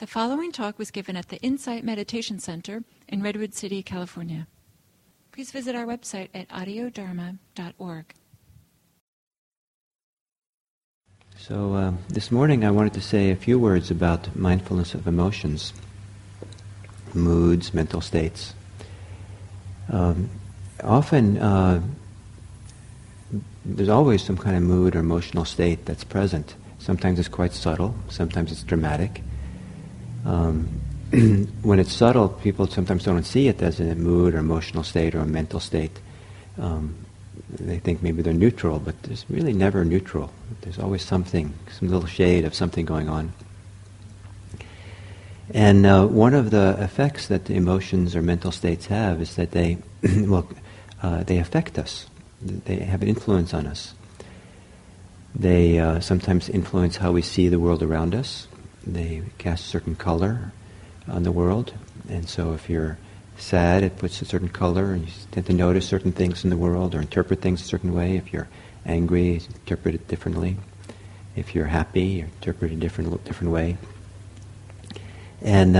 The following talk was given at the Insight Meditation Center in Redwood City, California. Please visit our website at audiodharma.org. So this morning I wanted to say a few words about mindfulness of emotions, moods, mental states. Often there's always some kind of mood or emotional state that's present. Sometimes it's quite subtle, sometimes it's dramatic. When it's subtle, people sometimes don't see it as a mood or emotional state or a mental state. They think maybe they're neutral, but there's really never neutral. There's always something, some little shade of something going on. And one of the effects that the emotions or mental states have is that they, they affect us. They have an influence on us. They sometimes influence how we see the world around us. They cast a certain color on the world. And so if you're sad, it puts a certain color, and you tend to notice certain things in the world or interpret things a certain way. If you're angry, you interpret it differently. If you're happy, you interpret it a different way. And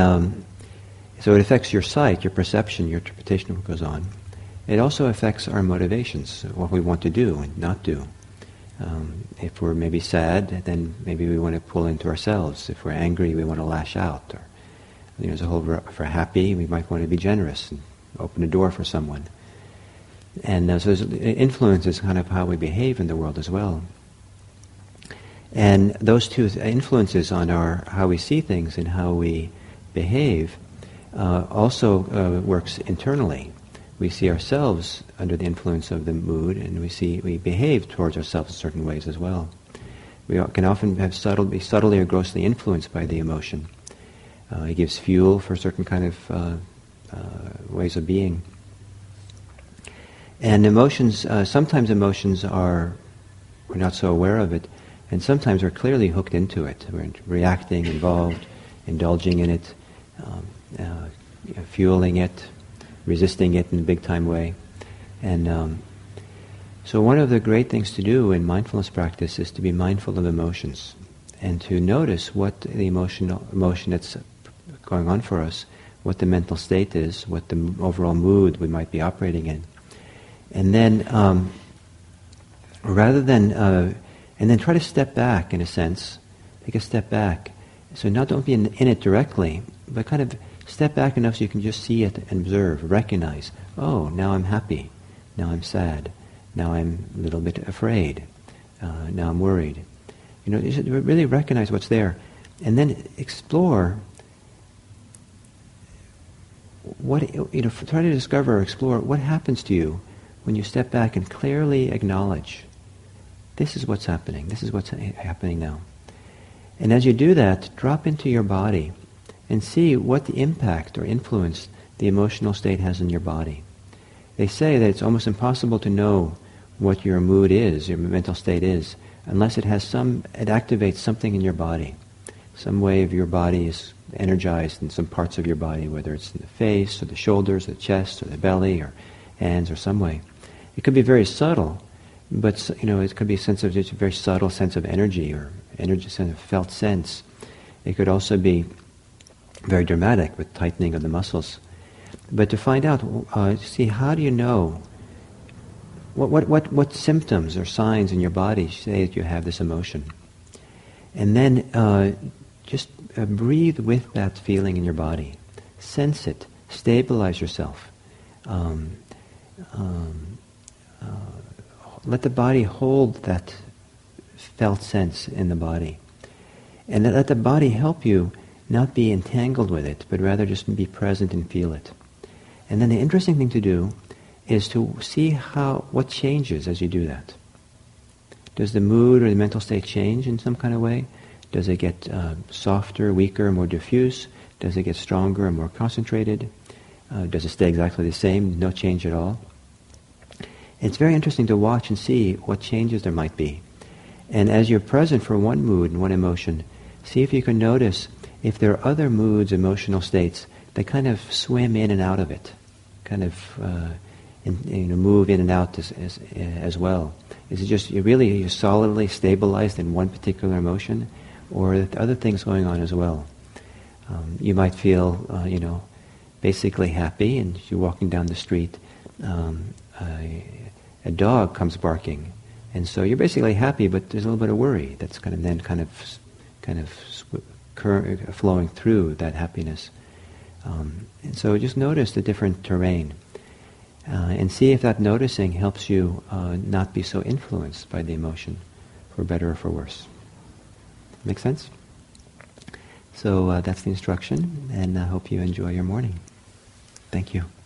so it affects your sight, your perception, your interpretation of what goes on. It also affects our motivations, what we want to do and not do. If we're maybe sad, then maybe we want to pull into ourselves. If we're angry, we want to lash out. Or, there's a whole. If we're happy, we might want to be generous and open a door for someone. And so it influences kind of how we behave in the world as well. And those two influences on how we see things and how we behave also works internally. We see ourselves under the influence of the mood, and we behave towards ourselves in certain ways as well. We can often be subtly or grossly influenced by the emotion. It gives fuel for certain kind of ways of being. And emotions, sometimes emotions we're not so aware of it, and sometimes we're clearly hooked into it. We're reacting, involved, indulging in it, fueling it, resisting it in a big-time way. And so one of the great things to do in mindfulness practice is to be mindful of emotions and to notice what the emotion that's going on for us, what the mental state is, what the overall mood we might be operating in. And then and then try to step back, in a sense, take a step back. So don't be in it directly, but kind of step back enough so you can just see it and observe, recognize, oh, now I'm happy, now I'm sad, now I'm a little bit afraid, now I'm worried. You should really recognize what's there. And then explore try to discover or explore what happens to you when you step back and clearly acknowledge, this is what's happening, this is what's happening now. And as you do that, drop into your body and see what the impact or influence the emotional state has on your body. They say that it's almost impossible to know what your mood is, your mental state is, unless it activates something in your body. Some way of your body is energized in some parts of your body, whether it's in the face or the shoulders or the chest or the belly or hands or some way. It could be very subtle, but it could be a very subtle sense of energy or sense of felt sense. It could also be very dramatic with tightening of the muscles. But to find out, see, how do you know what symptoms or signs in your body say that you have this emotion? And then just breathe with that feeling in your body. Sense it. Stabilize yourself. Let the body hold that felt sense in the body. And let the body help you not be entangled with it, but rather just be present and feel it. And then the interesting thing to do is to see what changes as you do that. Does the mood or the mental state change in some kind of way? Does it get softer, weaker, more diffuse? Does it get stronger and more concentrated? Does it stay exactly the same, no change at all? It's very interesting to watch and see what changes there might be. And as you're present for one mood and one emotion, see if you can notice if there are other moods, emotional states that kind of swim in and out of it, kind of move in and out as well. Is it just you're solidly stabilized in one particular emotion, or are there other things going on as well? You might feel, basically happy, and you're walking down the street, a dog comes barking, and so you're basically happy, but there's a little bit of worry that's kind of flowing through that happiness. And so just notice the different terrain, and see if that noticing helps you not be so influenced by the emotion, for better or for worse. Make sense? So that's the instruction, and I hope you enjoy your morning. Thank you.